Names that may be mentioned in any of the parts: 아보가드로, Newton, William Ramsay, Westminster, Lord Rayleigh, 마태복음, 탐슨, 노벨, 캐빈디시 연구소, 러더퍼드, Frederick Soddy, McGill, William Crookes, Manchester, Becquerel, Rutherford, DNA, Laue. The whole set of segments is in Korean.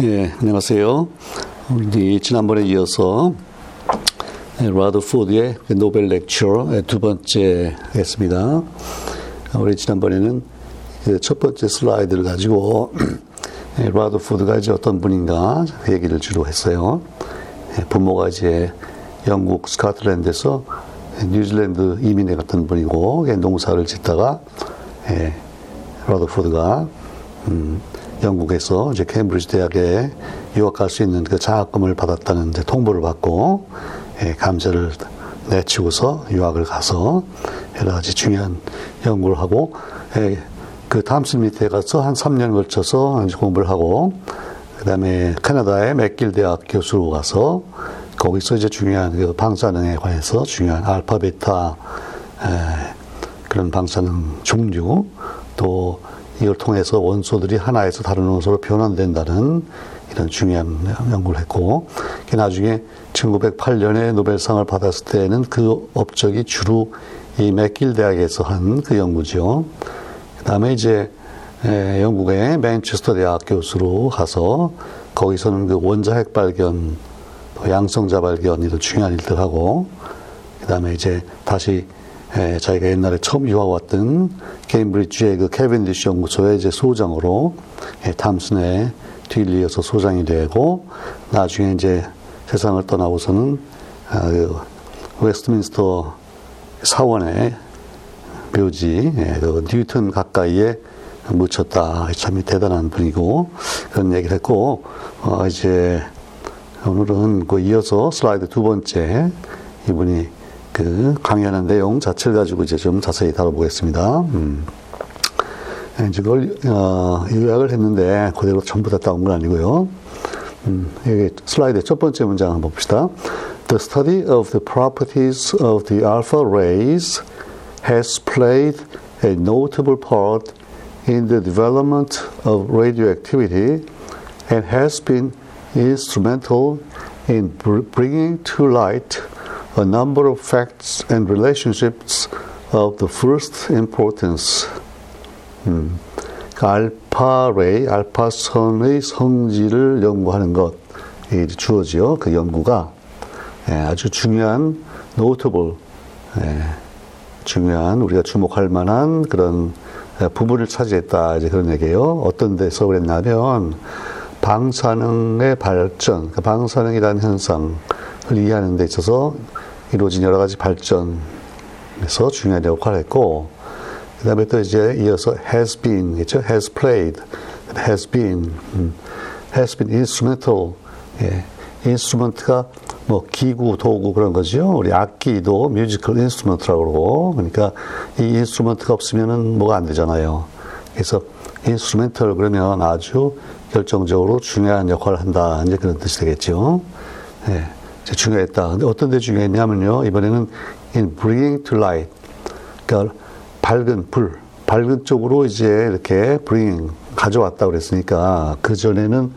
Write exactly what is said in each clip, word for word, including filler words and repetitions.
예, 안녕하세요. 우리 지난번에 이어서 라더포드의 노벨 렉처 두 번째 했습니다. 우리 지난번에는 첫 번째 슬라이드를 가지고 라더포드가 이제 어떤 분인가 얘기를 주로 했어요. 부모가 이제 영국 스코틀랜드에서 뉴질랜드 이민에 갔던 분이고 농사를 짓다가 라더포드가 음, 영국에서 이제 케임브리지 대학에 유학 갈 수 있는 그 장학금을 받았다는 데 통보를 받고 예, 감세를 내치고서 유학을 가서 여러 가지 중요한 연구를 하고 예, 그 탐슨 밑에 가서 한 삼 년 걸쳐서 공부를 하고 그 다음에 캐나다의 맥길 대학 교수로 가서 거기서 이제 중요한 그 방사능에 관해서 중요한 알파 베타 예, 그런 방사능 종류 또 이걸 통해서 원소들이 하나에서 다른 원소로 변환된다는 이런 중요한 연구를 했고 나중에 천구백팔 년에 노벨상을 받았을 때는 그 업적이 주로 이 맥길 대학에서 한 그 연구죠. 그 다음에 이제 영국의 맨체스터 대학 교수로 가서 거기서는 그 원자핵 발견, 양성자 발견 이런 중요한 일들 하고 그 다음에 이제 다시 예, 자기가 옛날에 처음 유학 왔던 케임브리지의 그 캐빈디시 연구소의 이제 소장으로 예, 탐슨의 뒤를 이어서 소장이 되고 나중에 이제 세상을 떠나고서는 아, 그 웨스트민스터 사원의 묘지 예, 그 뉴턴 가까이에 묻혔다. 참 대단한 분이고 그런 얘기를 했고 어, 이제 오늘은 그 이어서 슬라이드 두 번째 이분이 그 강의하는 내용 자체를 가지고 이제 좀 자세히 다뤄보겠습니다. 음. 이제 그걸 어, 요약을 했는데 그대로 전부 다 따온 건 아니고요. 음, 여기 슬라이드 첫 번째 문장 한번 봅시다. The study of the properties of the alpha rays has played a notable part in the development of radioactivity and has been instrumental in bringing to light a number of facts and relationships of the first importance. 음, 알파레이, 알파선의 성질을 연구하는 것, 이게 주어지요. 그 연구가 예, 아주 중요한, notable, 예, 중요한, 우리가 주목할 만한 그런 예, 부분을 차지했다. 이제 그런 얘기예요. 어떤 데서 그랬냐면, 방사능의 발전, 그 방사능이라는 현상, 이해하는 데 있어서 이루어진 여러 가지 발전에서 중요한 역할을 했고 그 다음에 또 이제 이어서 has been, 그렇죠? has played, has been, 음, has been instrumental, 예, instrument가 뭐 기구, 도구 그런 거죠. 우리 악기도 musical instrument라고 그러고 그러니까 이 instrument가 없으면은 뭐가 안 되잖아요. 그래서 instrumental 그러면 아주 결정적으로 중요한 역할을 한다 이제 그런 뜻이 되겠죠. 예. 중요했다. 근데 어떤 데 중요했냐면요. 이번에는 in bringing to light. 그러니까 밝은 불, 밝은 쪽으로 이제 이렇게 bring 가져왔다 그랬으니까 그 전에는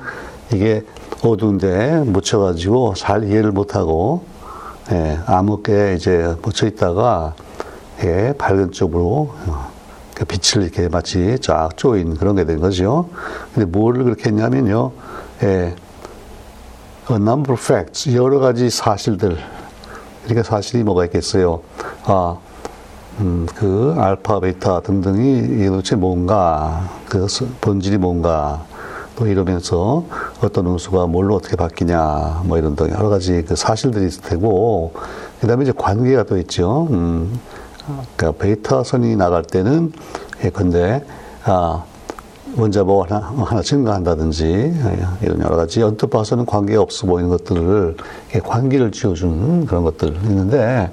이게 어두운데 묻혀 가지고 잘 이해를 못 하고 예, 암흑에 이제 묻혀 있다가 예, 밝은 쪽으로 그 빛을 이렇게 마치 쫙 쪼인 그런 게 된 거죠. 근데 뭘 그렇게 했냐면요. 예. A number of facts, 여러 가지 사실들. 그러니까 사실이 뭐가 있겠어요? 아, 음, 그, 알파, 베타 등등이 이게 도대체 뭔가, 그 본질이 뭔가, 또 이러면서 어떤 음수가 뭘로 어떻게 바뀌냐, 뭐 이런 등 여러 가지 그 사실들이 있을 테고, 그 다음에 이제 관계가 또 있죠. 음, 그러니까 베타 선이 나갈 때는, 예, 근데, 아, 원자보 하나, 하나 증가한다든지 이런 여러 가지 언뜻 봐서는 관계가 없어 보이는 것들을 관계를 지어주는 그런 것들 있는데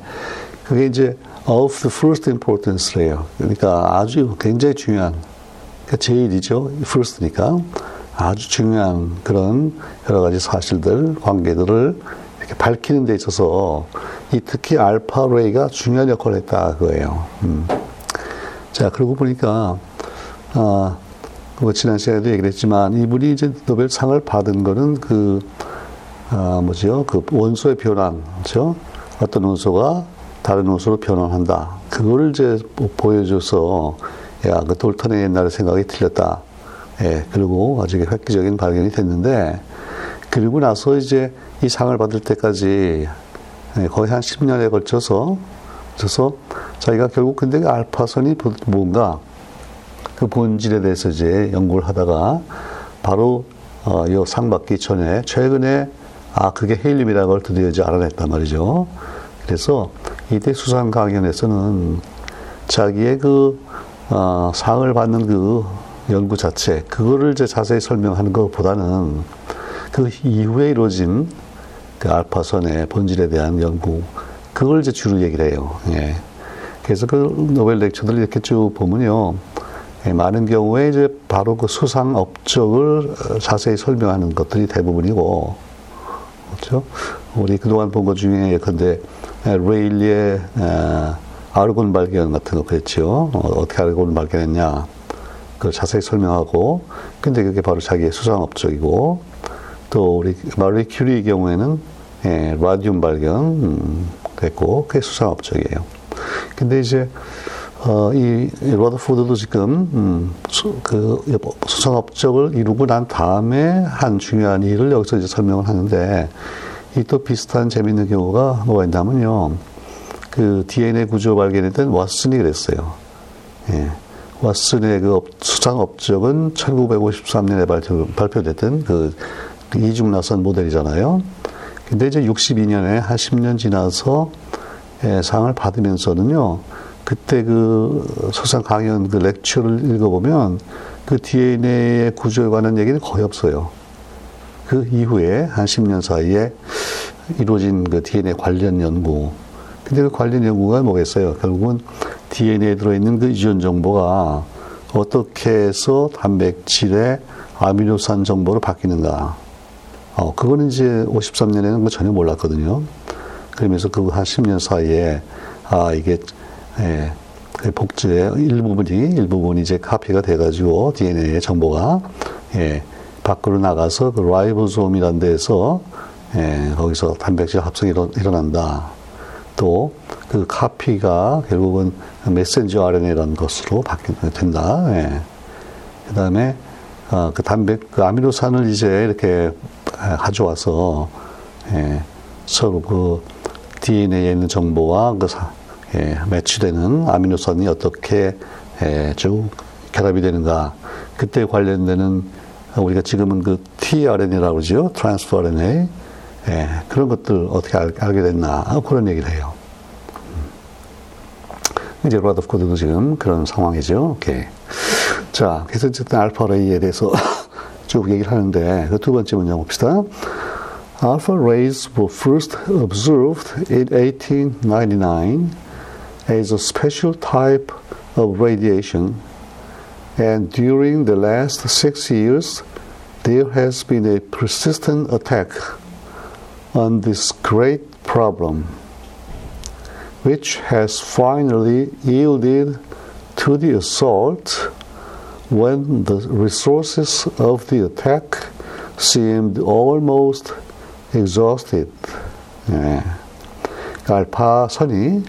그게 이제 of the first importance래요. 그러니까 아주 굉장히 중요한 그러니까 제일이죠. first니까 아주 중요한 그런 여러 가지 사실들, 관계들을 이렇게 밝히는 데 있어서 이 특히 알파 레이가 중요한 역할을 했다 그거예요. 음. 자 그러고 보니까 아. 뭐 지난 시간에도 얘기를 했지만 이분이 이제 노벨상을 받은 거는 그 아, 뭐지요? 그 원소의 변환, 그렇죠? 어떤 원소가 다른 원소로 변환한다. 그거를 이제 보여줘서 야, 그 돌턴의 옛날의 생각이 틀렸다. 예, 그리고 아주 획기적인 발견이 됐는데, 그리고 나서 이제 이 상을 받을 때까지 예, 거의 한 십 년에 걸쳐서, 그래서 자기가 결국 근데 그 알파선이 뭔가 그 본질에 대해서 이제 연구를 하다가 바로 어, 이 상 받기 전에 최근에 아, 그게 헤일륨이라는 걸 드디어 이제 알아냈단 말이죠. 그래서 이때 수상 강연에서는 자기의 그 어, 상을 받는 그 연구 자체, 그거를 이제 자세히 설명하는 것보다는 그 이후에 이루어진 그 알파선의 본질에 대한 연구, 그걸 이제 주로 얘기를 해요. 예. 그래서 그 노벨 렉처들 이렇게 쭉 보면요, 예, 많은 경우에 이제 바로 그 수상 업적을 자세히 설명하는 것들이 대부분이고, 그렇죠? 우리 그동안 본 것 중에 예컨대 레일리의 아르곤 발견 같은 거 그랬죠. 어떻게 아르곤 발견했냐, 그걸 자세히 설명하고, 근데 그게 바로 자기의 수상 업적이고, 또 우리 마리 큐리의 경우에는 예, 라듐 발견 됐고, 그게 수상 업적이에요. 근데 이제 어, 이 러더포드도 지금 음, 수, 그 수상 업적을 이루고 난 다음에 한 중요한 일을 여기서 이제 설명을 하는데, 이 또 비슷한 재미있는 경우가 뭐가 있냐면요, 그 디엔에이 구조 발견했던 왓슨이 그랬어요. 예, 왓슨의 그 업, 수상 업적은 천구백오십삼 년에 발표, 발표됐던 그 이중나선 모델이잖아요. 근데 이제 육십이 년에 한 십 년 지나서 예, 상을 받으면서는요, 그때 그 수상 강연 그 렉처를 읽어보면 그 디엔에이의 구조에 관한 얘기는 거의 없어요. 그 이후에 한 십 년 사이에 이루어진 그 디엔에이 관련 연구. 근데 그 관련 연구가 뭐겠어요? 결국은 디엔에이에 들어있는 그 유전 정보가 어떻게 해서 단백질의 아미노산 정보로 바뀌는가. 어, 그거는 이제 오십삼 년에는 전혀 몰랐거든요. 그러면서 그 한 십 년 사이에 아, 이게 예, 복제의 일부분이, 일부분이 이제 카피가 돼가지고, 디엔에이의 정보가, 예, 밖으로 나가서 그 라이보솜이라는 데에서, 예, 거기서 단백질 합성이 일어, 일어난다. 또, 그 카피가 결국은 메신저 알엔에이라는 것으로 바뀌게 된다. 예. 그 다음에, 어, 그 단백, 그 아미노산을 이제 이렇게 가져와서, 예, 서로 그 디엔에이에 있는 정보와 그 사, 예, 매치되는 아미노산이 어떻게 예, 쭉 결합이 되는가. 그때 관련되는 우리가 지금은 그 tRNA라고 그러죠. 트랜스퍼 알엔에이. 예, 그런 것들 어떻게 알, 알게 됐나. 그런 얘기를 해요. 이제 러더포드도 지금 그런 상황이죠. 오케이. 자, 그래서 어쨌든 알파레이에 대해서 쭉 얘기를 하는데, 그 두 번째 문장 봅시다. Alpha rays were first observed in eighteen ninety-nine as a special type of radiation, and during the last six years there has been a persistent attack on this great problem, which has finally yielded to the assault when the resources of the attack seemed almost exhausted. 예. 알파선이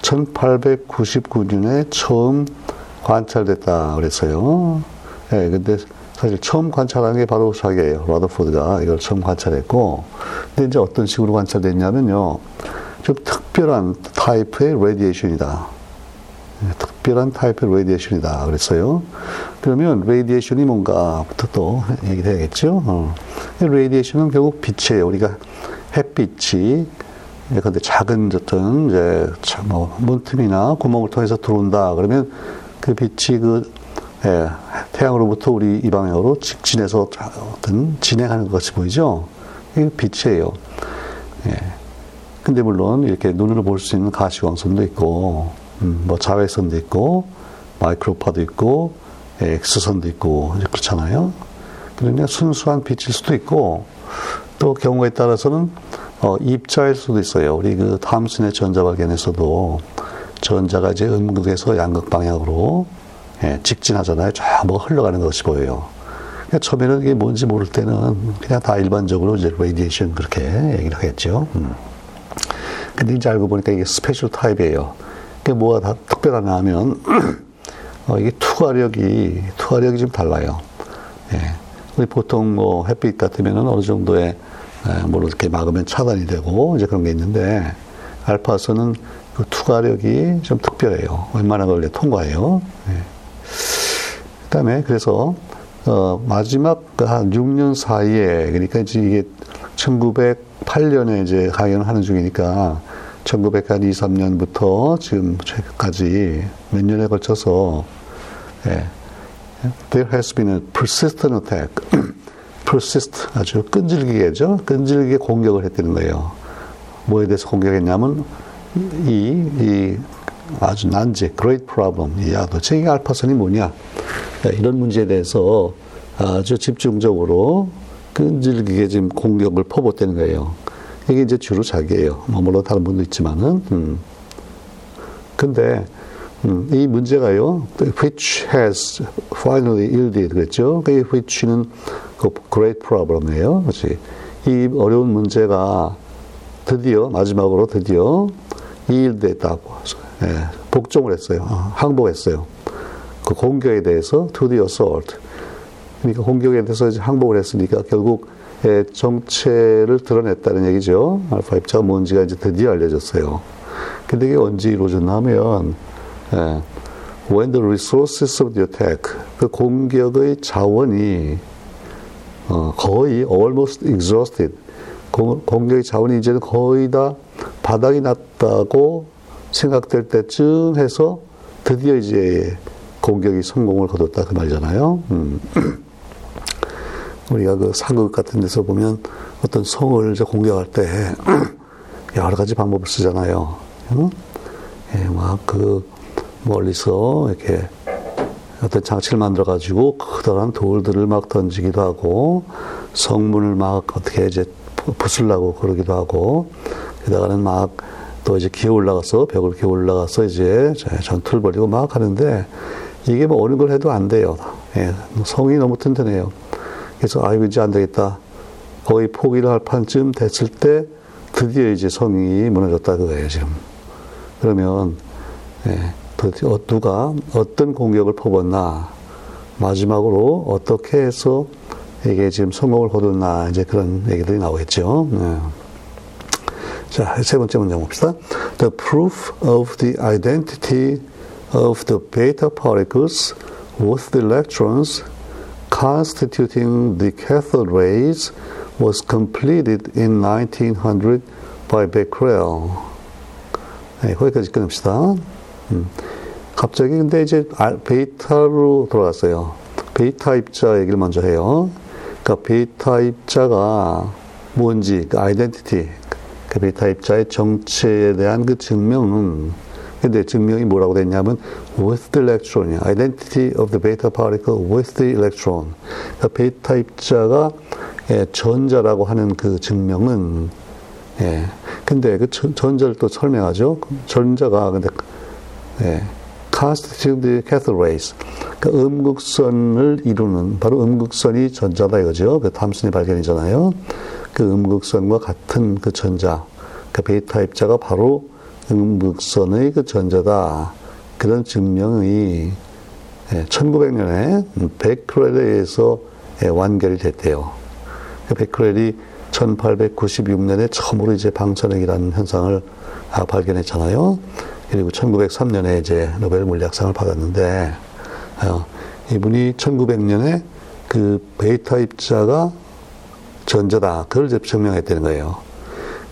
천팔백구십구 년에 처음 관찰됐다 그랬어요. 예, 근데 사실 처음 관찰한 게 바로 자기예요. 러더포드가 이걸 처음 관찰했고, 근데 이제 어떤 식으로 관찰됐냐면요, 좀 특별한 타입의 레디에이션이다. 예, 특별한 타입의 레디에이션이다 그랬어요. 그러면 레디에이션이 뭔가부터 또 얘기를 해야겠죠. 어. 레디에이션은 결국 빛이에요. 우리가 햇빛이 예컨대 작은 어떤 이제 뭐 문틈이나 구멍을 통해서 들어온다. 그러면 그 빛이 그 예, 태양으로부터 우리 이 방향으로 직진해서 어떤 진행하는 것 같이 보이죠. 이게 빛이에요. 예. 근데 물론 이렇게 눈으로 볼 수 있는 가시광선도 있고, 음, 뭐 자외선도 있고, 마이크로파도 있고, 예, 엑스선도 있고 그렇잖아요. 그러면 순수한 빛일 수도 있고, 또 경우에 따라서는 어, 입자일 수도 있어요. 우리 그 탐슨의 전자 발견에서도 전자가 이제 음극에서 양극 방향으로 예, 직진하잖아요. 쫙 뭐 흘러가는 것이 보여요. 그러니까 처음에는 이게 뭔지 모를 때는 그냥 다 일반적으로 이제 레디에이션 그렇게 얘기를 하겠죠. 음. 근데 이제 알고 보니까 이게 스페셜 타입이에요. 이게 뭐가 다 특별하냐 하면 어, 이게 투과력이, 투과력이 좀 달라요. 예. 우리 보통 뭐 햇빛 같으면은 어느 정도의 뭘 이렇게 막으면 차단이 되고 이제 그런 게 있는데, 알파선은 그 투과력이 좀 특별해요. 웬만한 걸 통과해요. 예. 그 다음에 그래서 어, 마지막 한 육 년 사이에, 그러니까 이제 이게 천구백팔 년에 이제 강연을 하는 중이니까 천구백이십삼 년부터 지금 최근까지 몇 년에 걸쳐서 예. There has been a persistent attack. persist, 아주 끈질기게죠. 끈질기게 공격을 했다는 거예요. 뭐에 대해서 공격했냐면 이, 이 아주 난제, great problem. 야, 도대체 이 알파선이 뭐냐? 이런 문제에 대해서 아주 집중적으로 끈질기게 지금 공격을 퍼붓다는 거예요. 이게 이제 주로 자기예요. 뭐 물론 다른 분도 있지만은, 음. 근데 음, 이 문제가요, which has finally yielded, 그랬죠? 그 which는 그 great problem이에요. 그렇지? 이 어려운 문제가 드디어, 마지막으로 드디어 yielded다고, 예, 복종을 했어요. 어. 항복했어요. 그 공격에 대해서 to the assault. 그러니까 공격에 대해서 이제 항복을 했으니까 결국 예, 정체를 드러냈다는 얘기죠. 알파 입자가 뭔지가 이제 드디어 알려졌어요. 근데 이게 언제 이루어졌냐면, 예, when the resources of the attack, 그 공격의 자원이 어, 거의 almost exhausted, 공, 공격의 자원이 이제는 거의 다 바닥이 났다고 생각될 때쯤 해서 드디어 이제 공격이 성공을 거뒀다, 그 말이잖아요. 음. 우리가 그 사극 같은 데서 보면 어떤 성을 이제 공격할 때 여러 가지 방법을 쓰잖아요. 응? 예, 막 그 멀리서 이렇게 어떤 장치를 만들어가지고 커다란 돌들을 막 던지기도 하고, 성문을 막 어떻게 이제 부술라고 그러기도 하고, 게다가는 막 또 이제 기어 올라가서 벽을 기어 올라가서 이제 전투를 벌이고 막 하는데, 이게 뭐 어느 걸 해도 안 돼요. 예, 성이 너무 튼튼해요. 그래서 아이고 이제 안 되겠다, 거의 포기를 할 판쯤 됐을 때 드디어 이제 성이 무너졌다 그거예요 지금. 그러면 예, 도대체 누가 어떤 공격을 퍼붓나, 마지막으로 어떻게 해서 이게 지금 성공을 거뒀나, 이제 그런 얘기들이 나오겠죠. 예. 자, 세 번째 문장 봅시다. The proof of the identity of the beta particles with the electrons constituting the cathode rays was completed in nineteen hundred by Becquerel. 네, 거기까지 끊읍시다. 음. 갑자기 근데 이제 베타로 돌아갔어요. 베타 입자 얘기를 먼저 해요. 그러니까 베타 입자가 뭔지, 그 아이덴티티, 그 베타 입자의 정체에 대한 그 증명은, 근데 증명이 뭐라고 됐냐면 with the electron, identity of the beta particle with the electron. 그러니까 베타 입자가 예, 전자라고 하는 그 증명은, 예, 근데 그 전, 전자를 또 설명하죠. 전자가 근데 예, constitute the cathode rays. 그러니까 음극선을 이루는, 바로 음극선이 전자다 이거죠. 그 탐슨의 발견이잖아요. 그 음극선과 같은 그 전자, 그 베타 입자가 바로 음극선의 그 전자다. 그런 증명이 천구백 년에 베크렐에 의해서 완결이 됐대요. 베크렐이 천팔백구십육 년에 처음으로 이제 방사능이라는 현상을 발견했잖아요. 그리고 천구백삼 년에 이제 노벨 물리학상을 받았는데, 이분이 천구백 년에 그 베타 입자가 전자다, 그걸 증명했다는 거예요.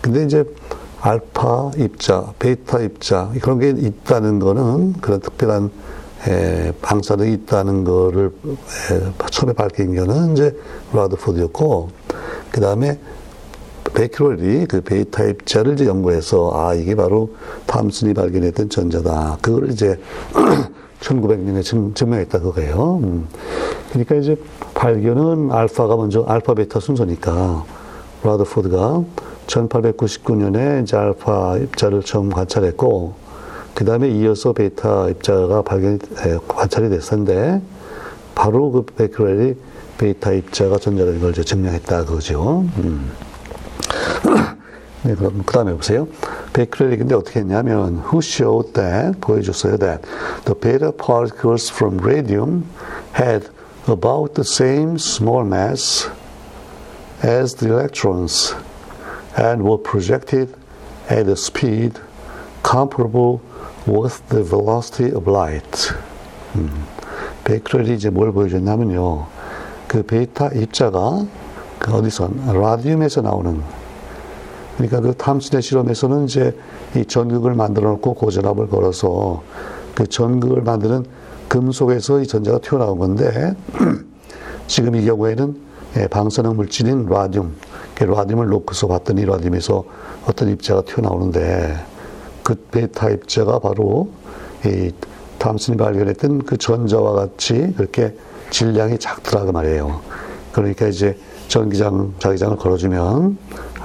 근데 이제 알파 입자, 베타 입자, 그런 게 있다는 거는, 그런 특별한 에, 방사능이 있다는 거를 에, 처음에 밝힌 거는 이제 라드포드였고, 그 다음에 베큐럴이 그 베타 입자를 이제 연구해서, 아, 이게 바로 탐슨이 발견했던 전자다, 그걸 이제 천구백 년에 증, 증명했다 그거예요. 음. 그러니까 이제 발견은 알파가 먼저, 알파 베타 순서니까, 라드포드가 천팔백구십구 년에 이제 알파 입자를 처음 관찰했고, 그 다음에 이어서 베타 입자가 발견이, 에, 관찰이 됐었는데, 바로 그 베크렐이 베타 입자가 전자라는 걸 이제 증명했다 그거죠. 음. 네, 그럼 그 다음에 보세요. 베크렐이 근데 어떻게 했냐면 who showed that, 보여줬어요. that the beta particles from radium had about the same small mass as the electrons and were projected at a speed comparable with the velocity of light. 음. 베크렐이 이제 뭘 보여줬냐면요. 그 베타 입자가 그 어디서 라디움에서 나오는, 그러니까 그 탐슨의 실험에서는 이제 이 전극을 만들어 놓고 고전압을 걸어서 그 전극을 만드는 금속에서 이 전자가 튀어나온 건데, 지금 이 경우에는 예, 방사능 물질인 라듐, 그 라듐을 놓고서 봤더니 라듐에서 어떤 입자가 튀어나오는데, 그 베타 입자가 바로 이 탐슨이 발견했던 그 전자와 같이 그렇게 질량이 작더라고 말이에요. 그러니까 이제 전기장, 자기장을 걸어주면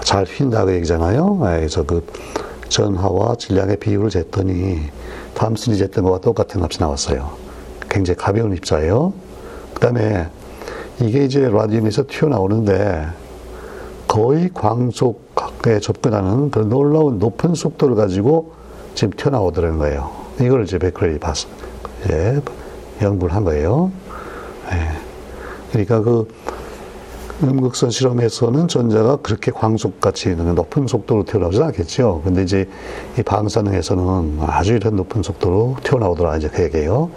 잘 휜다고 얘기잖아요. 그래서 그 전하와 질량의 비율을 쟀더니 탐슨이 쟀던 것과 똑같은 값이 나왔어요. 굉장히 가벼운 입자예요. 그 다음에 이게 이제 라듐에서 튀어나오는데 거의 광속에 접근하는 그런 놀라운 높은 속도를 가지고 지금 튀어나오더라는 거예요. 이걸 이제 베크렐이 봤어요. 예, 연구를 한 거예요. 예. 그러니까 그 음극선 실험에서는 전자가 그렇게 광속같이 높은 속도로 튀어나오진 않겠죠. 근데 이제 이 방사능에서는 아주 이런 높은 속도로 튀어나오더라, 이제 그 얘기예요.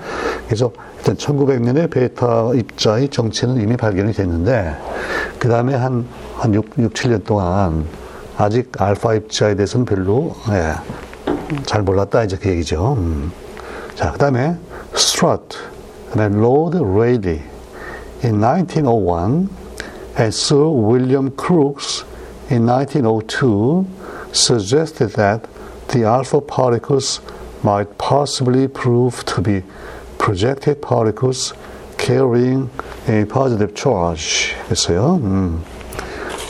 그래서 일단 천구백 년에 베타 입자의 정체는 이미 발견이 됐는데, 그 다음에 한, 한 육, 칠 년 동안 아직 알파 입자에 대해서는 별로, 예, 잘 몰랐다, 이제 그 얘기죠. 음. 자, 그 다음에 스트로트, 그 다음에 로드 레일리, in nineteen oh one, and Sir William Crookes in nineteen oh two suggested that the alpha particles might possibly prove to be projected particles carrying a positive charge. 했어요. 음.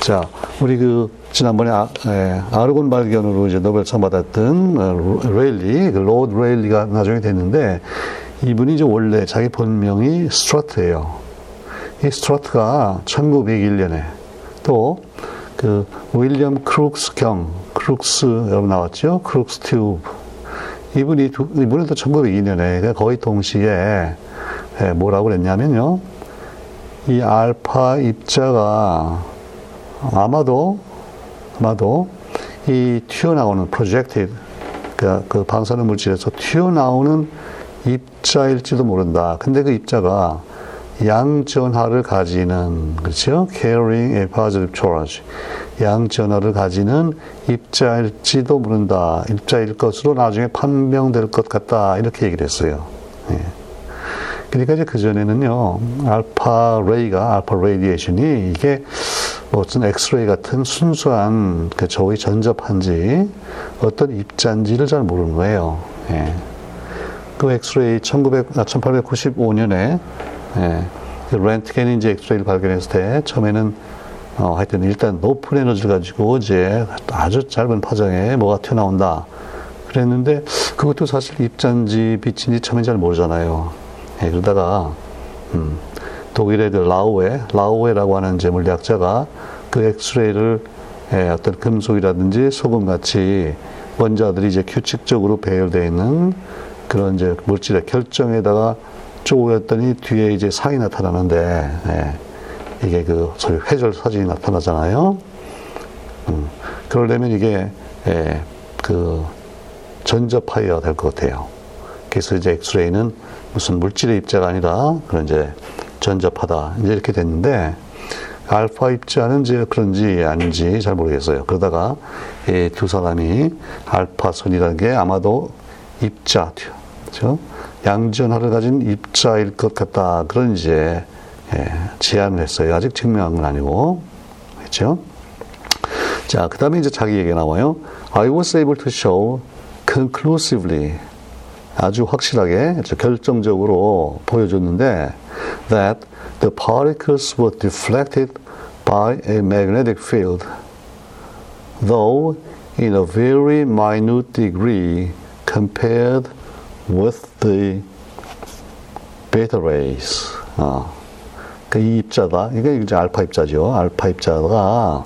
자, 우리 그 지난번에 아, 에, 아르곤 발견으로 이제 노벨상 받았던 어, 레일리, 그 로드 레일리가 나중에 됐는데, 이분이 이제 원래 자기 본명이 스트로트예요. 이 스트로트가 천구백일 년에 또 그 윌리엄 크룩스 경, 크룩스 여러분 나왔죠? 크룩스 튜브. 이분이 두, 이분은 또 천구백이 년에 거의 동시에 뭐라고 그랬냐면요, 이 알파 입자가 아마도 아마도 이 튀어나오는 프로젝티드, 그러니까 그 방사능 물질에서 튀어나오는 입자일지도 모른다. 근데 그 입자가 양전하를 가지는, 그렇죠? carrying a positive charge. 양전하를 가지는 입자일지도 모른다. 입자일 것으로 나중에 판명될 것 같다. 이렇게 얘기를 했어요. 예. 그러니까 이제 그전에는요, 알파 레이가, 알파 레이디에이션이 이게 어떤 엑스레이 같은 순수한 그 저의 전자파인지 어떤 입자인지를 잘 모르는 거예요. 예. 그 엑스레이 천구백, 천팔백구십오 년에 예, 그 렌트겐이 이제 엑스레이를 발견했을 때 처음에는 어, 하여튼 일단 높은 에너지를 가지고 이제 아주 짧은 파장에 뭐가 튀어나온다 그랬는데, 그것도 사실 입자인지 빛인지 처음엔 잘 모르잖아요. 예, 그러다가 음, 독일의 그 라우에, 라우에라고 하는 이제 물리학자가 그 엑스레이를 예, 어떤 금속이라든지 소금 같이 원자들이 이제 규칙적으로 배열되어 있는 그런 이제 물질의 결정에다가 쪼였더니 뒤에 이제 상이 나타나는데, 예, 이게 그 소위 회절 사진이 나타나잖아요. 음, 그러려면 이게 예, 그 전자파이어가 될 것 같아요. 그래서 이제 엑스레이는 무슨 물질의 입자가 아니라 그런 이제 전자파다, 이제 이렇게 됐는데, 알파 입자는 이제 그런지 아닌지 잘 모르겠어요. 그러다가 이 두 사람이 알파선이라는 게 아마도 입자, 그렇죠? 양전하를 가진 입자일 것 같다. 그런 이제 예, 제안을 했어요. 아직 증명한 건 아니고, 그렇죠? 자, 그 다음에 이제 자기 얘기가 나와요. I was able to show conclusively, 아주 확실하게 결정적으로 보여줬는데, that the particles were deflected by a magnetic field, though in a very minute degree compared with the beta rays. 어. 그 이 입자다. 이게 이제 알파 입자죠. 알파 입자가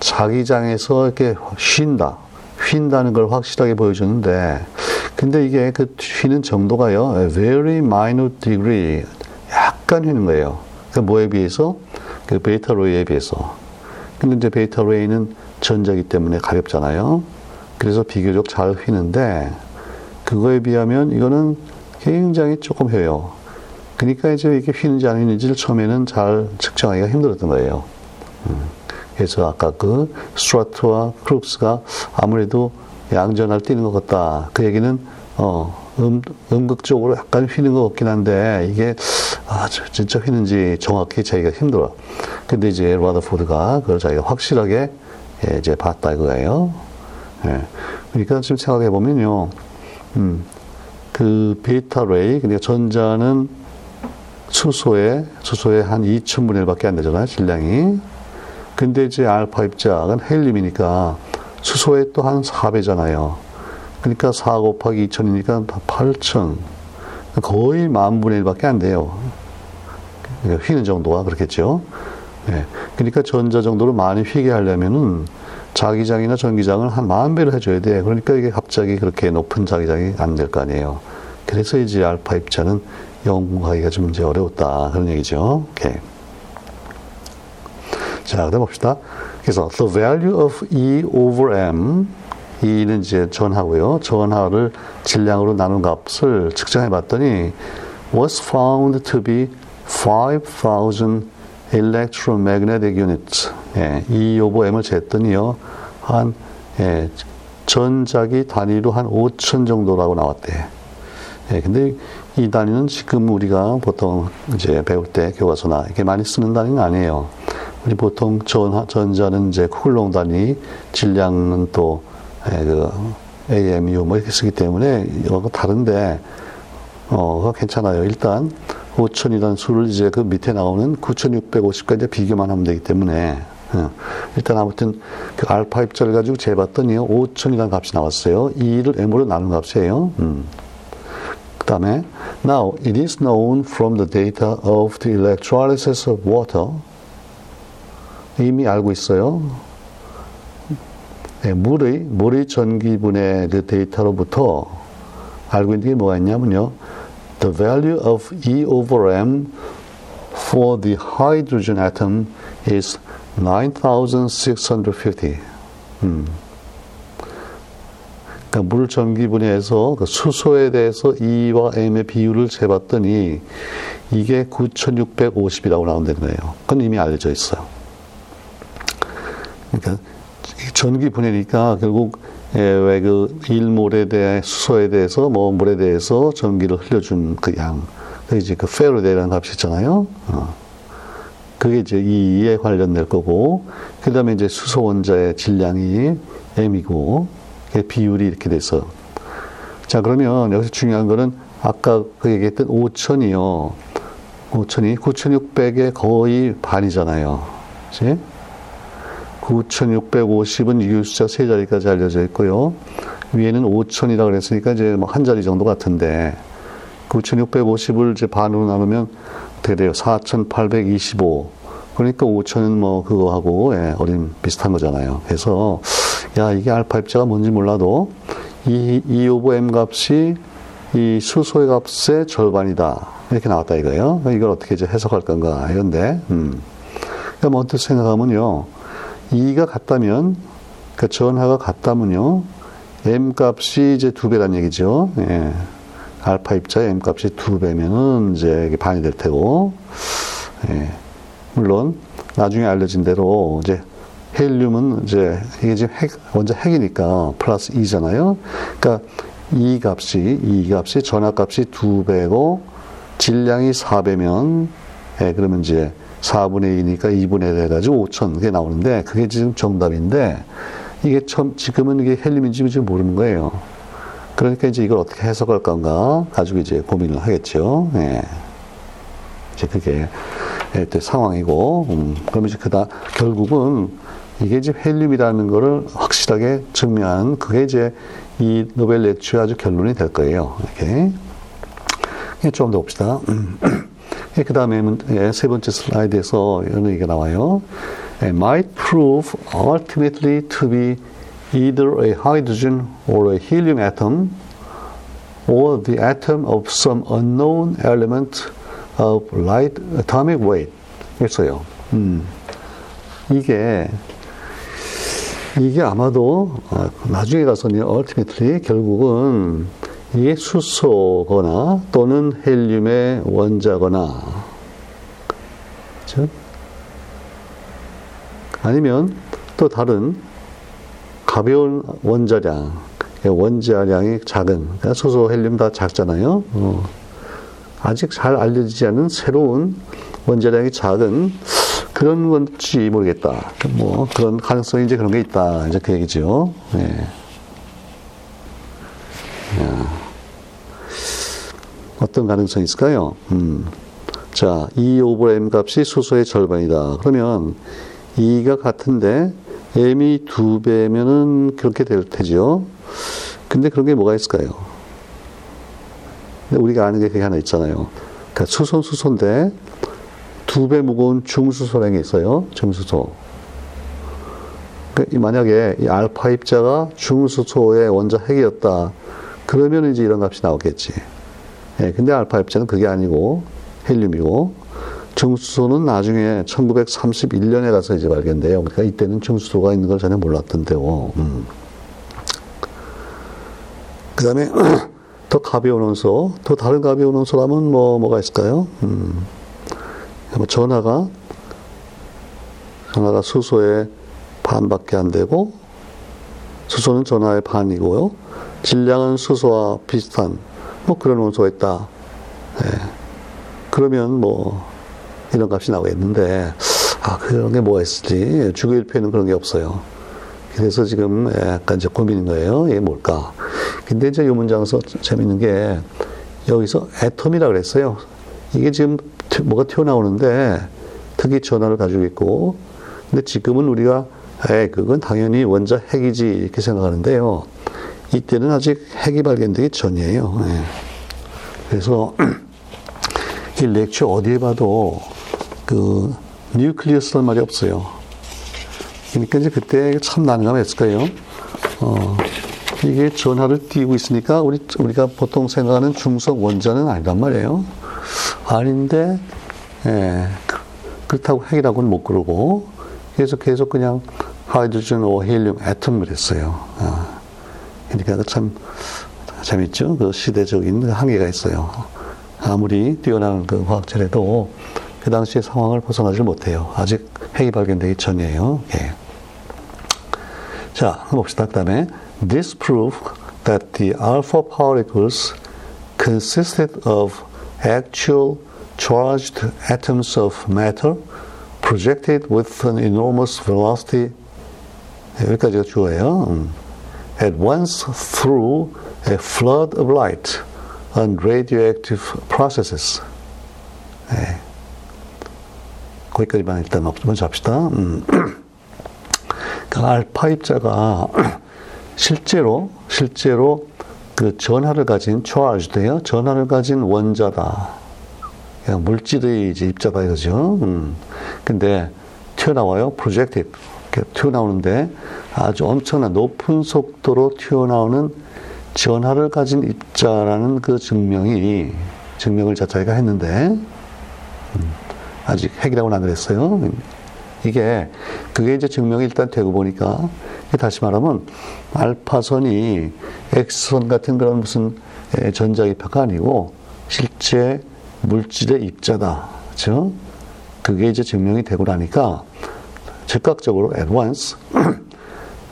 자기장에서 이렇게 쉰다, 휜다는 걸 확실하게 보여주는데, 근데 이게 그 휘는 정도가요, very minute degree, 약간 휘는 거예요. 그 뭐에 비해서? 그 베타로이에 비해서. 근데 이제 베타로이는 전자기 때문에 가볍잖아요. 그래서 비교적 잘 휘는데, 그거에 비하면 이거는 굉장히 조금 휘어요. 그러니까 이제 이게 휘는지 안 휘는지를 처음에는 잘 측정하기가 힘들었던 거예요. 그래서 아까 그 스트라트와 크룩스가 아무래도 양전할 뛰는 것 같다. 그 얘기는 어, 음, 음극적으로 약간 휘는 것 같긴 한데 이게 아, 진짜 휘는지 정확히 자기가 힘들어. 근데 이제 라더포드가 그걸 자기가 확실하게 예, 이제 봤다 이거예요. 예. 그러니까 지금 생각해 보면요, 음, 그 베타 레이, 그러니까 전자는 수소의 수소의 한 이천분의 일밖에 안 되잖아요, 질량이. 근데 이제 알파 입자는 헬륨이니까 수소의 또 한 사 배잖아요. 그러니까 사 곱하기 이천이니까 팔천. 거의 만분의 일밖에 안 돼요. 그러니까 휘는 정도가 그렇겠죠. 네. 그러니까 전자 정도로 많이 휘게 하려면은 자기장이나 전기장을 한 만 배를 해줘야 돼. 그러니까 이게 갑자기 그렇게 높은 자기장이 안 될 거 아니에요. 그래서 이제 알파 입자는 연구하기가 좀 이제 어려웠다. 그런 얘기죠. 오케이. 자, 그다음 봅시다. 그래서 the value of E over M, E는 이제 전하고요. 전하를 질량으로 나눈 값을 측정해 봤더니 was found to be five thousand electromagnetic units. 예, E over M을 쟀더니요. 한 예, 전자기 단위로 한 오천 정도라고 나왔대. 예, 근데 이 단위는 지금 우리가 보통 이제 배울 때 교과서나 이렇게 많이 쓰는 단위는 아니에요. 우리 보통 전, 전자는 이제 쿨롱 단위, 질량은 또 에, 그 에이 엠 유 뭐 이렇게 쓰기 때문에 이거 다른데 어 괜찮아요. 일단 오천이라는 수를 이제 그 밑에 나오는 구천육백오십까지 비교만 하면 되기 때문에 어. 일단 아무튼 그 알파 입자를 가지고 재봤더니요 오천이라는 값이 나왔어요. E를 M으로 나눈 값이에요. 음. 그다음에 now it is known from the data of the electrolysis of water. 이미 알고 있어요. 네, 물의, 물의 전기분의 그 데이터로부터 알고 있는 게 뭐가 있냐면요. The value of E over M for the hydrogen atom is nine thousand six hundred fifty. 음. 그러니까 물 전기분해에서 그 수소에 대해서 E와 M의 비율을 재봤더니 이게 구천육백오십이라고 나온다는 거예요. 그건 이미 알려져 있어요. 그러니까 전기 분해니까 결국 예, 왜 그 일몰에 대해 수소에 대해서 뭐 물에 대해서 전기를 흘려준 그 양, 그 이제 그 페러데이라는 값이 있잖아요. 어. 그게 이제 E에 관련될 거고, 그 다음에 이제 수소 원자의 질량이 M이고, 그 비율이 이렇게 돼서. 자, 그러면 여기서 중요한 거는 아까 그 얘기했던 오천이요. 오천이 구천육백의 거의 반이잖아요. 그렇지? 구천육백오십은 이 숫자 세 자리까지 알려져 있고요. 위에는 오천이라고 그랬으니까 이제 뭐 한 자리 정도 같은데, 구천육백오십을 이제 반으로 나누면 어떻게 돼요? 사천팔백이십오. 그러니까 오천은 뭐 그거하고, 예, 어림 비슷한 거잖아요. 그래서, 야, 이게 알파 입자가 뭔지 몰라도, 이, E over M 값이 이 수소의 값의 절반이다. 이렇게 나왔다 이거예요. 이걸 어떻게 이제 해석할 건가, 이건데, 음. 그럼 어떻게 생각하면요. E가 같다면, 그 그러니까 전하가 같다면요, M 값이 이제 두 배란 얘기죠. 예. 알파 입자의 M 값이 두 배면은 이제 반이 될 테고, 예. 물론, 나중에 알려진 대로, 이제, 헬륨은 이제, 이게 지금 핵, 먼저 핵이니까, 플러스 이잖아요. 그러니까, E 값이, E 값이 전하 값이 두 배고, 질량이 사 배면, 예, 그러면 이제, 사분의 이니까 이분의 일 해가지고 오천 그게 나오는데 그게 지금 정답인데 이게 참 지금은 이게 헬륨인지 지금 모르는 거예요. 그러니까 이제 이걸 어떻게 해석할 건가 가지고 이제 고민을 하겠죠. 예. 이제 그게 예, 상황이고 음. 그럼 이제 그다 결국은 이게 이제 헬륨이라는 거를 확실하게 증명한 그게 이제 이 노벨 lecture 아주 결론이 될 거예요. 이렇게 예, 좀 더 봅시다. 그 다음에 예, 세 번째 슬라이드에서 이런 얘기가 나와요. might prove ultimately to be either a hydrogen or a helium atom or the atom of some unknown element of light atomic weight 했어요. 음. 이게 이게 아마도 나중에 가서는 ultimately 결국은 이게 수소거나 또는 헬륨의 원자거나 그렇죠? 아니면 또 다른 가벼운 원자량, 원자량이 작은, 그러니까 수소, 헬륨 다 작잖아요. 어. 아직 잘 알려지지 않은 새로운 원자량이 작은 그런 건지 모르겠다. 뭐 그런 가능성이 이제 그런 게 있다. 이제 그 얘기죠. 예. 어떤 가능성이 있을까요? 음. 자, 이 오분의 엠 값이 수소의 절반이다. 그러면 이가 같은데 m이 두 배면은 그렇게 될 테죠. 근데 그런 게 뭐가 있을까요? 근데 우리가 아는 게 그게 하나 있잖아요. 그러니까 수소는 수소인데 두 배 무거운 중수소량이 있어요. 중수소. 그러니까 만약에 이 알파 입자가 중수소의 원자 핵이었다. 그러면 이제 이런 값이 나오겠지. 예, 근데 알파 입자는 그게 아니고 헬륨이고 중수소는 나중에 천구백삼십일 년에 가서 이제 발견돼요. 그러니까 이때는 중수소가 있는 걸 전혀 몰랐던데요. 음. 그 다음에 더 가벼운 원소, 더 다른 가벼운 원소라면 뭐, 뭐가 있을까요? 음. 전하가, 전하가 수소의 반밖에 안 되고, 수소는 전하의 반이고요. 질량은 수소와 비슷한, 뭐 그런 원소가 있다. 예. 그러면 뭐, 이런 값이 나오겠는데, 아, 그런 게 뭐가 있을지, 주기율표에는 그런 게 없어요. 그래서 지금 약간 이제 고민인 거예요. 이게 뭘까? 근데 이제 이 문장에서 재밌는 게, 여기서 애톰이라고 그랬어요. 이게 지금 뭐가 튀어나오는데, 특히 전하를 가지고 있고, 근데 지금은 우리가, 에, 그건 당연히 원자 핵이지, 이렇게 생각하는데요. 이때는 아직 핵이 발견되기 전이에요. 예. 그래서 이 렉처 어디에 봐도 그 뉴클리어스란 말이 없어요. 그러니까 이제 그때 참 난감했을 거예요. 어, 이게 전하를 띄우고 있으니까 우리 우리가 보통 생각하는 중성 원자는 아니란 말이에요. 아닌데 예, 그렇다고 핵이라고는 못 그러고 계속 계속 그냥 하이드로젠 오 헬륨 애텀을 했어요. 아. 그러니까 참 재밌죠. 그 시대적인 한계가 있어요. 아무리 뛰어난 그 과학자라도 그 당시의 상황을 벗어나질 못해요. 아직 핵이 발견되기 전이에요. 예. 자, 한번 봅시다. 그 다음에 This proved that the alpha particles consisted of actual charged atoms of matter projected with an enormous velocity. 여기까지가 주어예요. 음. At once through a flood of light and radioactive processes. 네. 거기까지만 일단 먼저 합시다. 음. 그러니까 알파 입자가 실제로 실제로 그 전하를 가진 charge돼요. 전하를 가진 원자다. 그냥 물질의 이제 입자다 이거죠. 음. 근데 튀어나와요. projected. 튀어나오는데 아주 엄청난 높은 속도로 튀어나오는 전하를 가진 입자라는 그 증명이 증명을 자기가 했는데 음, 아직 핵이라고는 안 그랬어요. 이게 그게 이제 증명이 일단 되고 보니까 다시 말하면 알파선이 X선 같은 그런 무슨 전자기파가 아니고 실제 물질의 입자다. 그렇죠? 그게 이제 증명이 되고 나니까 즉각적으로 at once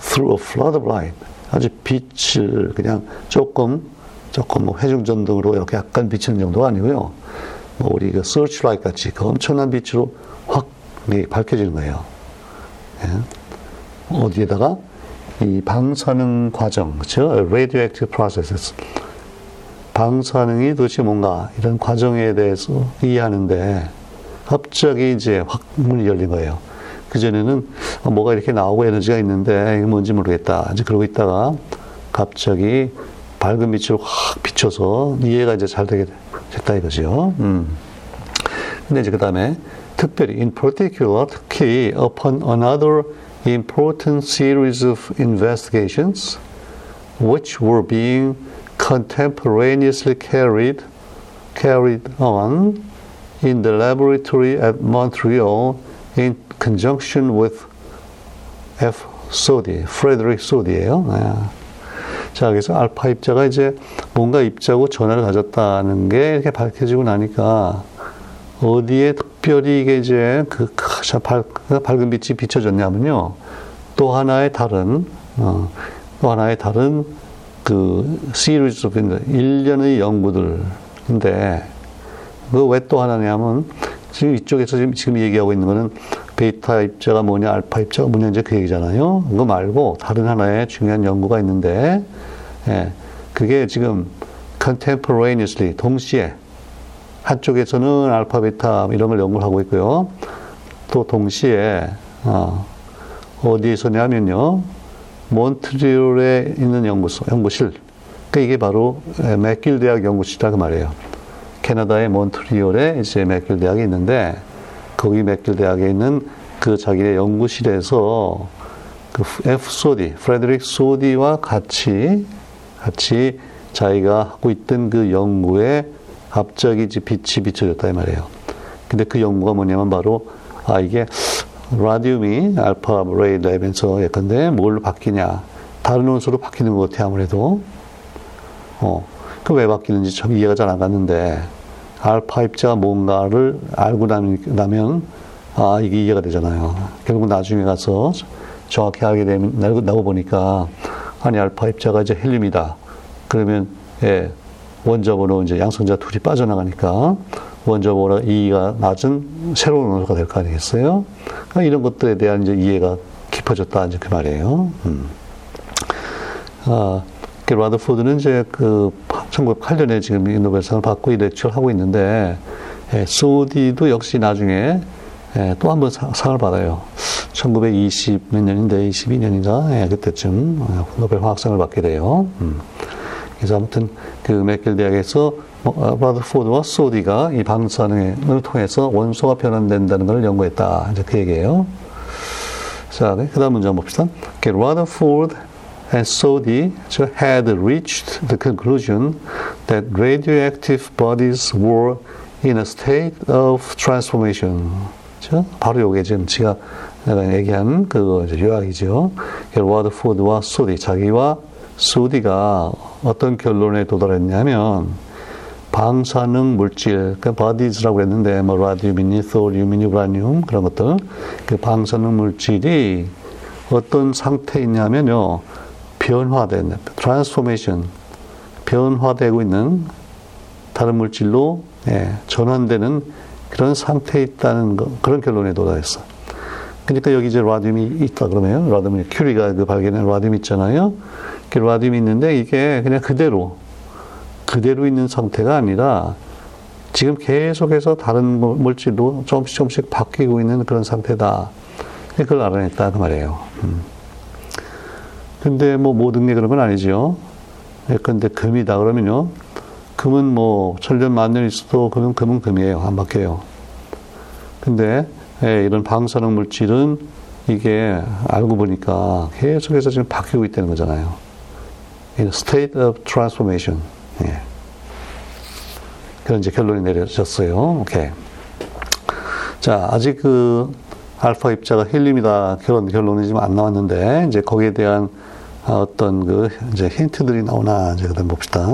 through a flood of light 아주 빛을 그냥 조금 조금 뭐 회중전등으로 이렇게 약간 비치는 정도가 아니고요. 뭐 우리 그 search light 같이 그 엄청난 빛으로 확 밝혀지는 거예요. 예. 어디에다가 이 방사능 과정, 그렇죠? radioactive processes 방사능이 도대체 뭔가 이런 과정에 대해서 이해하는데 갑자기 이제 확 문이 열린 거예요. 그전에는 뭐가 이렇게 나오고 에너지가 있는데 이게 뭔지 모르겠다. 이제 그러고 있다가 갑자기 밝은 빛으로 확 비춰서 이해가 이제 잘 되게 됐다 이거죠. 음. 근데 이제 그 다음에 특별히 in particular, 특히 upon another important series of investigations which were being contemporaneously carried, carried on in the laboratory at Montreal in conjunction with F. Soddy, Frederick Soddy예요. 네. 자, 그래서 알파 입자가 이제 뭔가 입자고 전화를 가졌다는 게 이렇게 밝혀지고 나니까 어디에 특별히 이게 이제 그 밝은 빛이 비춰졌냐면요. 또 하나의 다른, 어, 또 하나의 다른 그 시리즈 오브 일련의 연구들인데, 그 왜 또 하나냐면 지금 이쪽에서 지금, 지금 얘기하고 있는 거는 베타 입자가 뭐냐, 알파 입자가 뭐냐, 이제 그 얘기잖아요. 그거 말고 다른 하나의 중요한 연구가 있는데, 예, 그게 지금 contemporaneously, 동시에, 한쪽에서는 알파, 베타 이런 걸 연구를 하고 있고요. 또 동시에, 어, 어디에서냐면요, 몬트리올에 있는 연구소, 연구실. 그 이게 바로 맥길 대학 연구실이라고 말해요. 캐나다의 몬트리올에 이제 맥길 대학이 있는데, 거기 맥길 대학에 있는 그 자기의 연구실에서 그 F. Soddy, Frederick Soddy와 같이, 같이 자기가 하고 있던 그 연구에 갑자기 이제 빛이 비춰졌다 이 말이에요. 근데 그 연구가 뭐냐면 바로, 아, 이게 라디움이 알파 레이 랩에서 예컨대 뭘로 바뀌냐. 다른 원소로 바뀌는 것 같아, 아무래도. 어, 그 왜 바뀌는지 참 이해가 잘 안 갔는데. 알파 입자가 뭔가를 알고 나면, 아, 이게 이해가 되잖아요. 결국 나중에 가서 정확히 알게 되면, 나고 보니까, 아니, 알파 입자가 이제 헬륨이다. 그러면, 예, 원자번호 이제 양성자 둘이 빠져나가니까, 원자번호 이가 낮은 새로운 원소가 될 거 아니겠어요? 그러니까 이런 것들에 대한 이제 이해가 깊어졌다. 이제 그 말이에요. 음. 아, 라더포드는 이제 그 천구백팔 년에 지금 이 노벨상을 받고 이 렉처를 하고 있는데, 예, 소디도 역시 나중에, 예, 또 한 번 상을 받아요. 천구백이십 몇 년인데 이십이 년인가 예, 그때쯤 노벨 화학상을 받게 돼요. 음. 그래서 아무튼 그 맥길 대학에서 라더포드와 소디가 이 반응을 통해서 원소가 변환된다는 걸 연구했다. 이제 그 얘기예요. 자, 네, 그 다음 문제 한번 봅시다. Okay, Rutherford and Soddy had reached the conclusion that radioactive bodies were in a state of transformation. 바로 요게 지금 제가 내가 얘기한 그 요약이죠. Rutherford와 Soddy, 자기와 소디가 어떤 결론에 도달했냐면, 방사능 물질, 그러니까 bodies라고 했는데, 뭐 라디움이니, 소듐이니, 우라늄 그런 것들, 그 방사능 물질이 어떤 상태에 있냐면요, 변화된, transformation, 변화되고 있는 다른 물질로, 예, 전환되는 그런 상태에 있다는 거, 그런 결론에 도달했어. 그러니까 여기 이제 라듐이 있다 그러네요. 라듐이, 큐리가 그 발견한 라듐이 있잖아요. 그 라듐이 있는데 이게 그냥 그대로, 그대로 있는 상태가 아니라 지금 계속해서 다른 물질로 조금씩 조금씩 바뀌고 있는 그런 상태다. 그걸 알아냈다. 그 말이에요. 음. 근데 뭐 모든 게 그런 건 아니죠. 예컨대 금이다 그러면요, 금은 뭐 천년 만년 있어도 그러면 금은 금이에요. 안 바뀌어요. 근데 예, 이런 방사능 물질은 이게 알고 보니까 계속해서 지금 바뀌고 있다는 거잖아요. In state of transformation. 예. 그런 이제 결론이 내려졌어요. 오케이. 자, 아직 그 알파 입자가 헬륨이다 그런 결론이 지금 안 나왔는데, 이제 거기에 대한 어떤 그 이제 힌트들이 나오나, 이제 그다음 봅시다.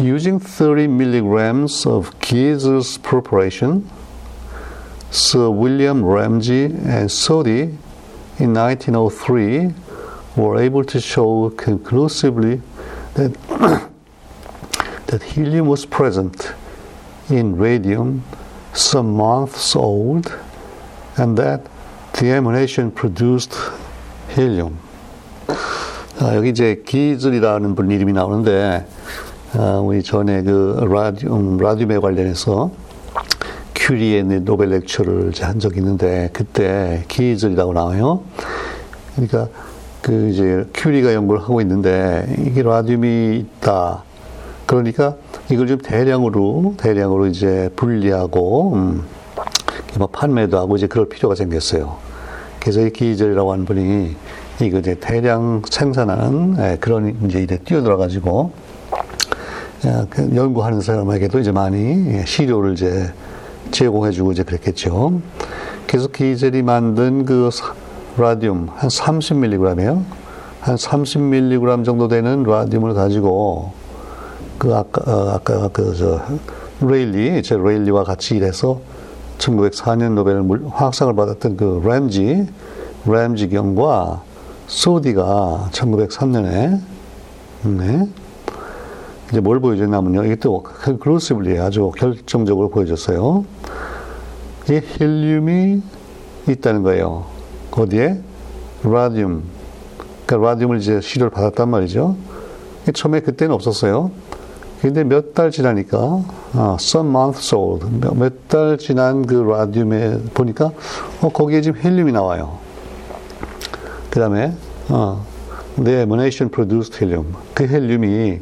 Using thirty milligrams of Giesel's preparation, Sir William Ramsay and Soddy in nineteen oh three were able to show conclusively that that helium was present in radium some months old, and that the emanation produced helium. 아, 여기 이제 기즐이라는 분 이름이 나오는데, 아, 우리 전에 그 라듐, 라듐에 관련해서 큐리의 노벨 렉처를 한 적이 있는데, 그때 기즐이라고 나와요. 그러니까 그 이제 큐리가 연구를 하고 있는데, 이게 라듐이 있다. 그러니까 이걸 좀 대량으로 대량으로 이제 분리하고 음, 판매도 하고 이제 그럴 필요가 생겼어요. 그래서 이 기절이라고 하는 분이 이거 이제 대량 생산하는 그런 이제 일에 뛰어들어가지고 연구하는 사람에게도 이제 많이 시료를 이제 제공해주고 이제 그랬겠죠. 그래서 기절이 만든 그 라듐 한 삼십 밀리그램이에요. 한 삼십 밀리그램 정도 되는 라듐을 가지고 그 아까 어, 아까 그 저 레일리 제 레일리와 같이 일해서 천구백사 년 노벨 화학상을 받았던 그 램지 램지 경과 소디가 천구백삼 년에 네. 이제 뭘 보여줬냐면요. 이게 또 글로스블리 아주 결정적으로 보여줬어요. 이 헬륨이 있다는 거예요. 어디에? 라듐. 그러니까 라듐을 이제 시료를 받았단 말이죠. 처음에 그때는 없었어요. 근데 몇 달 지나니까, 아, some months old, 몇 달 지난 그 라듐에 보니까, 어, 거기에 지금 헬륨이 나와요. 그 다음에, 어, the emanation produced helium. 그 헬륨이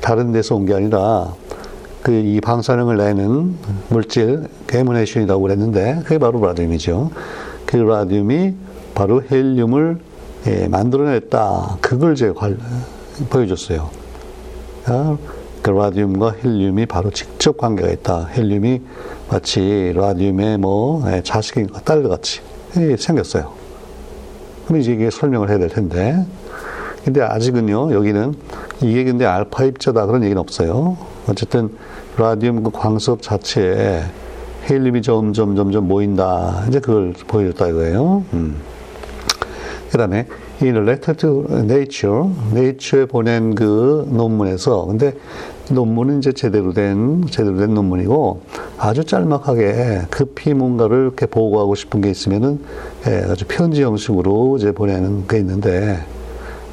다른 데서 온 게 아니라, 그 이 방사능을 내는 물질, emanation이라고 그랬는데, 그게 바로 라듐이죠. 그 라듐이 바로 헬륨을 예, 만들어냈다. 그걸 제가 관, 보여줬어요. 아, 그 라듐과 헬륨이 바로 직접 관계가 있다. 헬륨이 마치 라듐의 뭐 자식인가 딸같이 생겼어요. 그럼 이제 이게 설명을 해야 될 텐데, 근데 아직은요 여기는 이게 근데 알파 입자다 그런 얘기는 없어요. 어쨌든 라듐 그 광석 자체에 헬륨이 점점 점점 모인다. 이제 그걸 보여줬다 이거예요. 음. 그다음에 In Letter to Nature, Nature에 보낸 그 논문에서, 근데 논문은 이제 제대로 된, 제대로 된 논문이고, 아주 짤막하게 급히 뭔가를 이렇게 보고하고 싶은 게 있으면은, 예, 아주 편지 형식으로 이제 보내는 게 있는데,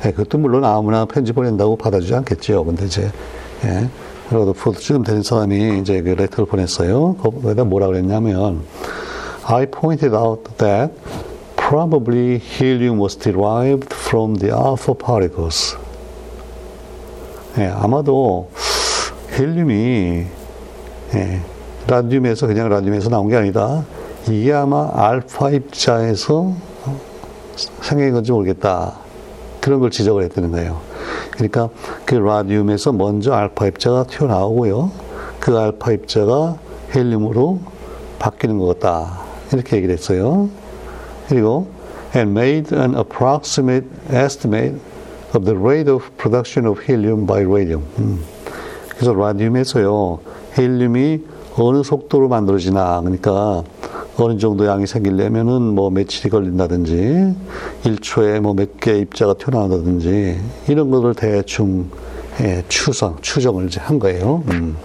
예, 그것도 물론 아무나 편지 보낸다고 받아주지 않겠죠. 근데 이제, 예, 로드포드 지금 되는 사람이 이제 그 레터를 보냈어요. 거기다 뭐라 그랬냐면, I pointed out that probably helium was derived from the alpha particles. 예, 아마도 헬륨이 예, 라듐에서 그냥 라듐에서 나온 게 아니다. 이게 아마 알파 입자에서 생긴 건지 모르겠다. 그런 걸 지적을 했다는 거예요. 그러니까 그 라듐에서 먼저 알파 입자가 튀어나오고요. 그 알파 입자가 헬륨으로 바뀌는 것 같다. 이렇게 얘기를 했어요. 그리고 and made an approximate estimate of the rate of production of helium by radium. 음. 그래서 라듐에서요 헬륨이 어느 속도로 만들어지나 그러니까 어느 정도 양이 생기려면은 뭐 며칠이 걸린다든지 일 초에 뭐 몇 개 입자가 튀어나온다든지 이런 것을 대충 예, 추정 추정을 이제 한 거예요. 음.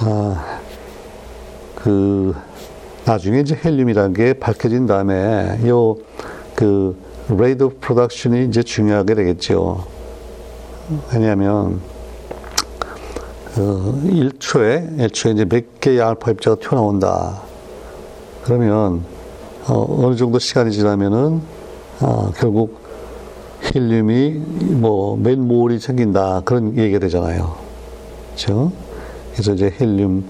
아. 그 나중에 이제 헬륨이라는 게 밝혀진 다음에 요 그 rate of production이 이제 중요하게 되겠죠. 왜냐하면 어, 일 초에 일 초에 이제 몇 개의 알파 입자가 튀어나온다. 그러면 어, 어느 정도 시간이 지나면은 어, 결국 헬륨이 뭐 몇 몰이 생긴다 그런 얘기가 되잖아요. 그렇죠? 그래서 이제 헬륨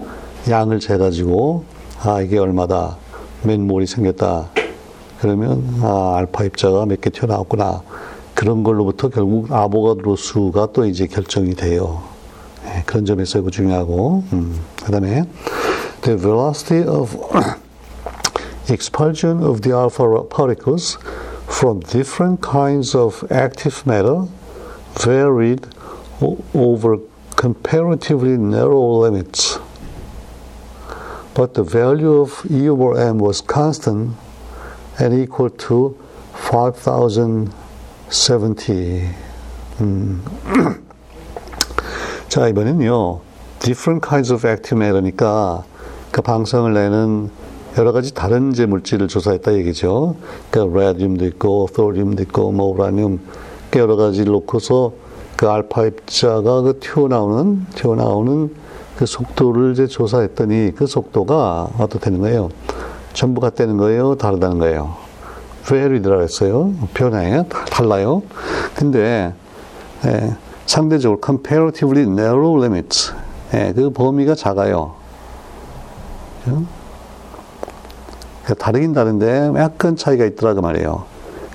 양을 재가지고 아 이게 얼마다 몇 몰이 생겼다 그러면 아 알파 입자가 몇 개 튀어나왔구나 그런 걸로부터 결국 아보가드로 수가 또 이제 결정이 돼요. 네, 그런 점에서 이거 중요하고 음, 그 다음에 The velocity of expulsion of the alpha particles from different kinds of active matter varied over comparatively narrow limits but the value of E over M was constant and equal to five thousand seventy. 음. 자, 이번에는요. different kinds of active matter니까 그 방사능을 내는 여러 가지 다른 제 물질을 조사했다 얘기죠. 그러니까 레듐도 있고, 톨륨도 있고, 뭐 우라늄 여러 가지를 놓고서 그 알파 입자가 그 튀어나오는 튀어나오는 그 속도를 이제 조사했더니 그 속도가 어떻다는 거예요? 전부 같다는 거예요? 다르다는 거예요? 베어리드라고 했어요. 표현이 달라요. 근데 예, 상대적으로 comparatively narrow limits, 예, 그 범위가 작아요. 그렇죠? 다르긴 다른데 약간 차이가 있더라고 말이에요.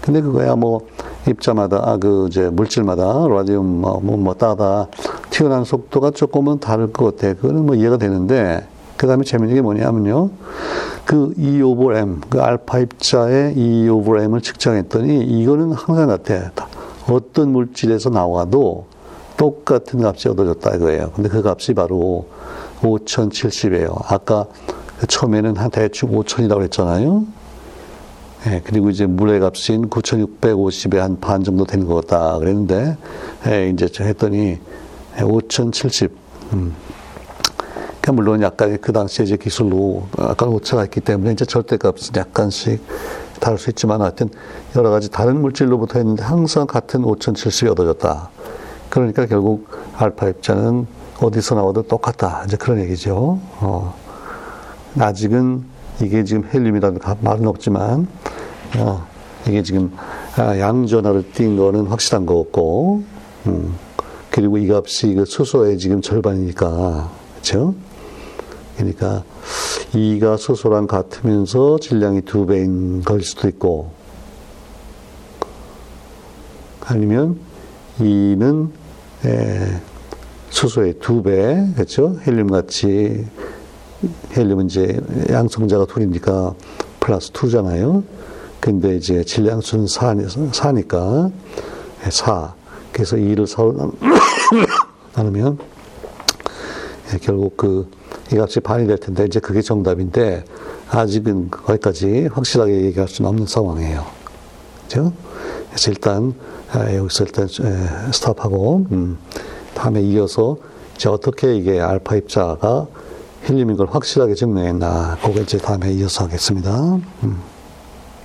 근데 그거야 뭐 입자마다 아, 그 이제 물질마다 라디움 뭐 뭐 따다 튀어나온 속도가 조금은 다를 것 같아. 그거는 뭐 이해가 되는데 그 다음에 재미있는 게 뭐냐면요, 그 E over M, 그 알파 입자의 E over M을 측정했더니 이거는 항상 같아. 어떤 물질에서 나와도 똑같은 값이 얻어졌다 이거예요. 근데 그 값이 바로 오천칠십이에요. 아까 처음에는 한 대충 오천이라고 했잖아요. 예, 그리고 이제 물의 값인 구천육백오십에 한 반 정도 되는 것 같다 그랬는데, 예, 이제 했더니 오천칠십. 음. 그러니까 물론 약간 그 당시에 이제 기술로 약간 오차가 있기 때문에 이제 절대값은 약간씩 다를 수 있지만 하여튼 여러 가지 다른 물질로부터 했는데 항상 같은 오천칠십이 얻어졌다. 그러니까 결국 알파 입자는 어디서 나와도 똑같다. 이제 그런 얘기죠. 어. 아직은 이게 지금 헬륨이라는 말은 없지만, 어, 이게 지금 아, 양전하를 띈 거는 확실한 거고, 음, 그리고 이 값이 그 수소의 지금 절반이니까, 그렇죠? 그러니까 이가 수소랑 같으면서 질량이 두 배인 걸 수도 있고, 아니면 이는 에, 수소의 두 배, 그렇죠? 헬륨 같이. 헬륨은 이제 양성자가 둘이니까 플러스 이잖아요. 근데 이제 질량수는 사니까 사. 그래서 이를 사로 나누면 결국 그 이 값이 반이 될 텐데 이제 그게 정답인데 아직은 거기까지 확실하게 얘기할 수는 없는 상황이에요. 그죠? 그래서 일단 여기서 일단 스탑하고 음. 다음에 이어서 이제 어떻게 이게 알파 입자가 헬륨인 걸 확실하게 증명했나, 그걸 이제 다음에 이어서 하겠습니다. 음.